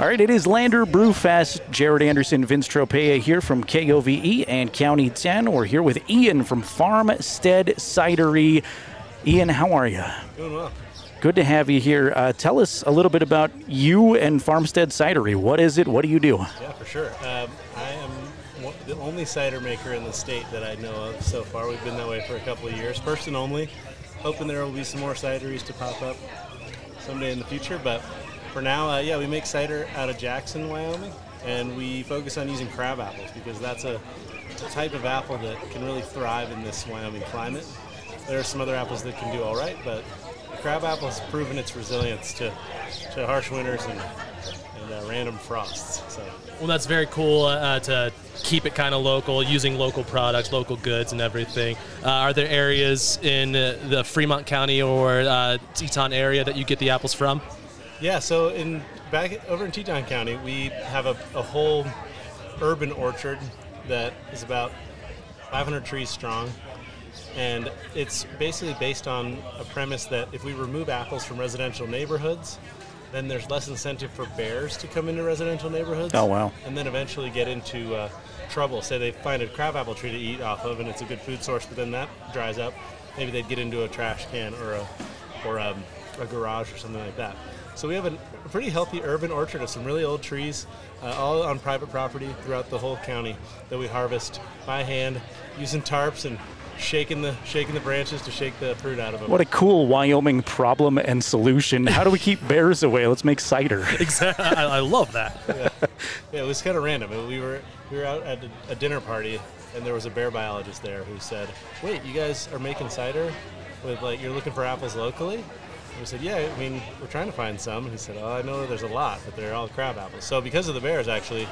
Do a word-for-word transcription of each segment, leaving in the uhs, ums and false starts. All right, it is Lander BrewFest. Jared Anderson, Vince Tropea here from K O V E and County ten. We're here with Ian from Farmstead Cidery. Ian, how are you? Doing well. Good to have you here. Uh, tell us a little bit about you and Farmstead Cidery. What is it? What do you do? Yeah, for sure. Um, I am one, the only cider maker in the state that I know of so far. We've been that way for a couple of years, first and only. Hoping there will be some more cideries to pop up someday in the future, but for now, uh, yeah, we make cider out of Jackson, Wyoming, and we focus on using crab apples because that's a, a type of apple that can really thrive in this Wyoming climate. There are some other apples that can do all right, but the crab apple has proven its resilience to, to harsh winters and, and uh, random frosts. So. Well, that's very cool uh, to keep it kind of local, using local products, local goods and everything. Uh, are there areas in uh, the Fremont County or uh, Teton area that you get the apples from? Yeah, so in back over in Teton County, we have a, a whole urban orchard that is about five hundred trees strong, and it's basically based on a premise that if we remove apples from residential neighborhoods, then there's less incentive for bears to come into residential neighborhoods. Oh, wow. And then eventually get into uh, trouble. Say they find a crabapple tree to eat off of, and it's a good food source, but then that dries up. Maybe they'd get into a trash can or a, or a, a garage or something like that. So we have a pretty healthy urban orchard of some really old trees, uh, all on private property throughout the whole county that we harvest by hand, using tarps and shaking the shaking the branches to shake the fruit out of them. What a cool Wyoming problem and solution. How do we keep bears away? Let's make cider. Exactly. I, I love that. Yeah. Yeah, it was kind of random. We were we were out at a dinner party, and there was a bear biologist there who said, "Wait, you guys are making cider with like you're looking for apples locally?" We said, yeah, I mean, we're trying to find some. And he said, oh, I know there's a lot, but they're all crab apples. So because of the bears, actually,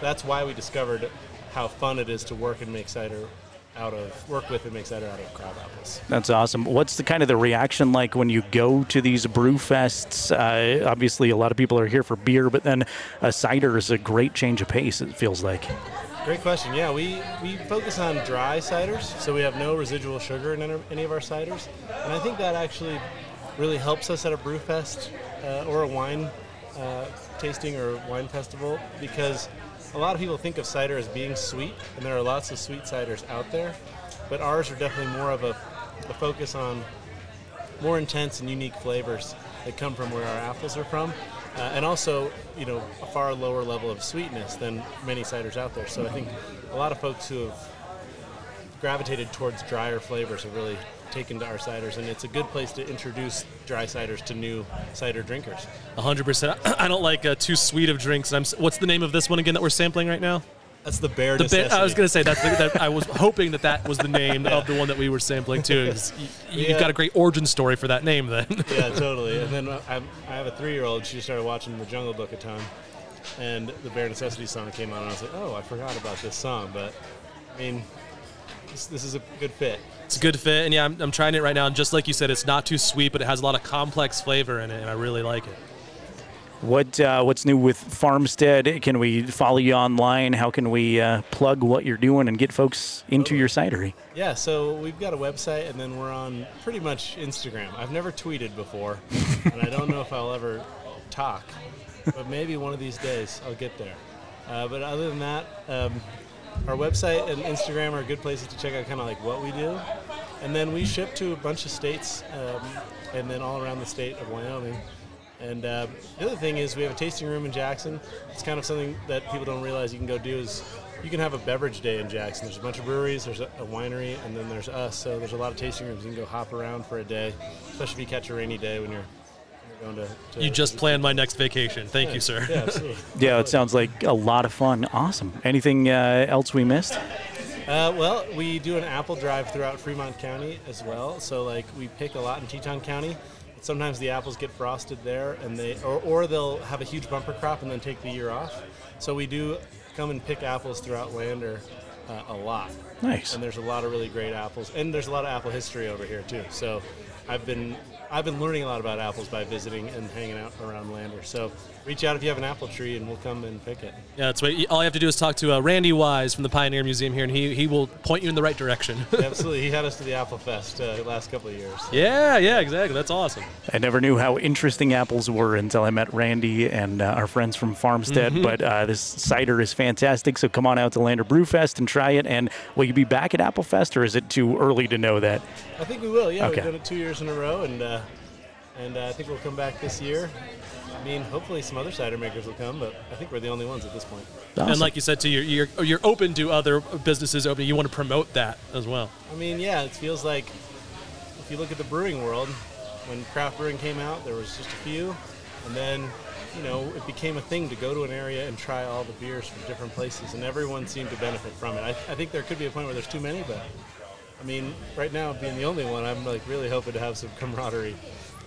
that's why we discovered how fun it is to work and make cider out of, work with and make cider out of crab apples. That's awesome. What's the kind of the reaction like when you go to these brew fests? Uh, obviously, a lot of people are here for beer, but then a cider is a great change of pace, it feels like. Great question. Yeah, we, we focus on dry ciders, so we have no residual sugar in any of our ciders. And I think that actually really helps us at a brew fest uh, or a wine uh, tasting or wine festival, because a lot of people think of cider as being sweet, and there are lots of sweet ciders out there, but ours are definitely more of a, a focus on more intense and unique flavors that come from where our apples are from, uh, and also, you know, a far lower level of sweetness than many ciders out there. So I think a lot of folks who have gravitated towards drier flavors have really taken to our ciders, and it's a good place to introduce dry ciders to new cider drinkers. one hundred percent. I don't like uh, too sweet of drinks. I'm, what's the name of this one again that we're sampling right now? That's the Bear Necessity. The bear, I was going to say, that's the, that. I was hoping that that was the name yeah. of the one that we were sampling too. You, you've yeah. got a great origin story for that name then. Yeah, totally. And then I, I have a three-year-old. She started watching the Jungle Book a ton, and the Bear Necessity song came on, and I was like, oh, I forgot about this song. But, I mean, this, this is a good fit. It's a good fit, and yeah, I'm, I'm trying it right now, and just like you said, it's not too sweet, but it has a lot of complex flavor in it, and I really like it. What uh, what's new with Farmstead? Can we follow you online? How can we uh, plug what you're doing and get folks into oh. your cidery? Yeah, so we've got a website, and then we're on pretty much Instagram. I've never tweeted before, and I don't know if I'll ever talk, but maybe one of these days I'll get there. Uh, but other than that, um, our website and Instagram are good places to check out kind of like what we do. And then we ship to a bunch of states um, and then all around the state of Wyoming. And uh, the other thing is we have a tasting room in Jackson. It's kind of something that people don't realize you can go do is you can have a beverage day in Jackson. There's a bunch of breweries, there's a, a winery, and then there's us. So there's a lot of tasting rooms. You can go hop around for a day, especially if you catch a rainy day when you're Going to, to you just planned my next vacation. Thank yeah. you, sir. Yeah, absolutely. Yeah, it sounds like a lot of fun. Awesome. Anything uh, else we missed? Uh, well, we do an apple drive throughout Fremont County as well. So, like, we pick a lot in Teton County. sometimes the apples get frosted there, and they or, or they'll have a huge bumper crop and then take the year off. So we do come and pick apples throughout Lander uh, a lot. Nice. And there's a lot of really great apples, and there's a lot of apple history over here too. So I've been I've been learning a lot about apples by visiting and hanging out around Lander. So reach out if you have an apple tree, and we'll come and pick it. Yeah, that's what. All you have to do is talk to uh, Randy Wise from the Pioneer Museum here, and he, he will point you in the right direction. Yeah, absolutely. He had us to the Apple Fest uh, the last couple of years. Yeah, yeah, exactly. That's awesome. I never knew how interesting apples were until I met Randy and uh, our friends from Farmstead. Mm-hmm. But uh, this cider is fantastic, so come on out to Lander BrewFest and try it. And will you be back at Apple Fest, or is it too early to know that? I think we will, yeah. Okay. We've done it two years in a row, and uh, and uh, I think we'll come back this year. I mean, hopefully some other cider makers will come, but I think we're the only ones at this point. Awesome. And like you said, too, you're, you're you're open to other businesses opening. You want to promote that as well. I mean, yeah, it feels like if you look at the brewing world, when craft brewing came out, there was just a few, and then, you know, it became a thing to go to an area and try all the beers from different places, and everyone seemed to benefit from it. I, I think there could be a point where there's too many, but I mean, right now, being the only one, I'm like really hoping to have some camaraderie.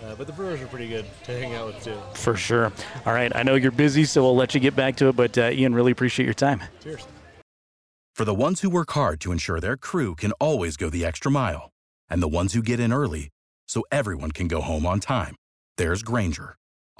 Uh, but the brewers are pretty good to hang out with, too. For sure. All right. I know you're busy, so we'll let you get back to it. But, uh, Ian, really appreciate your time. Cheers. For the ones who work hard to ensure their crew can always go the extra mile, and the ones who get in early so everyone can go home on time, there's Grainger,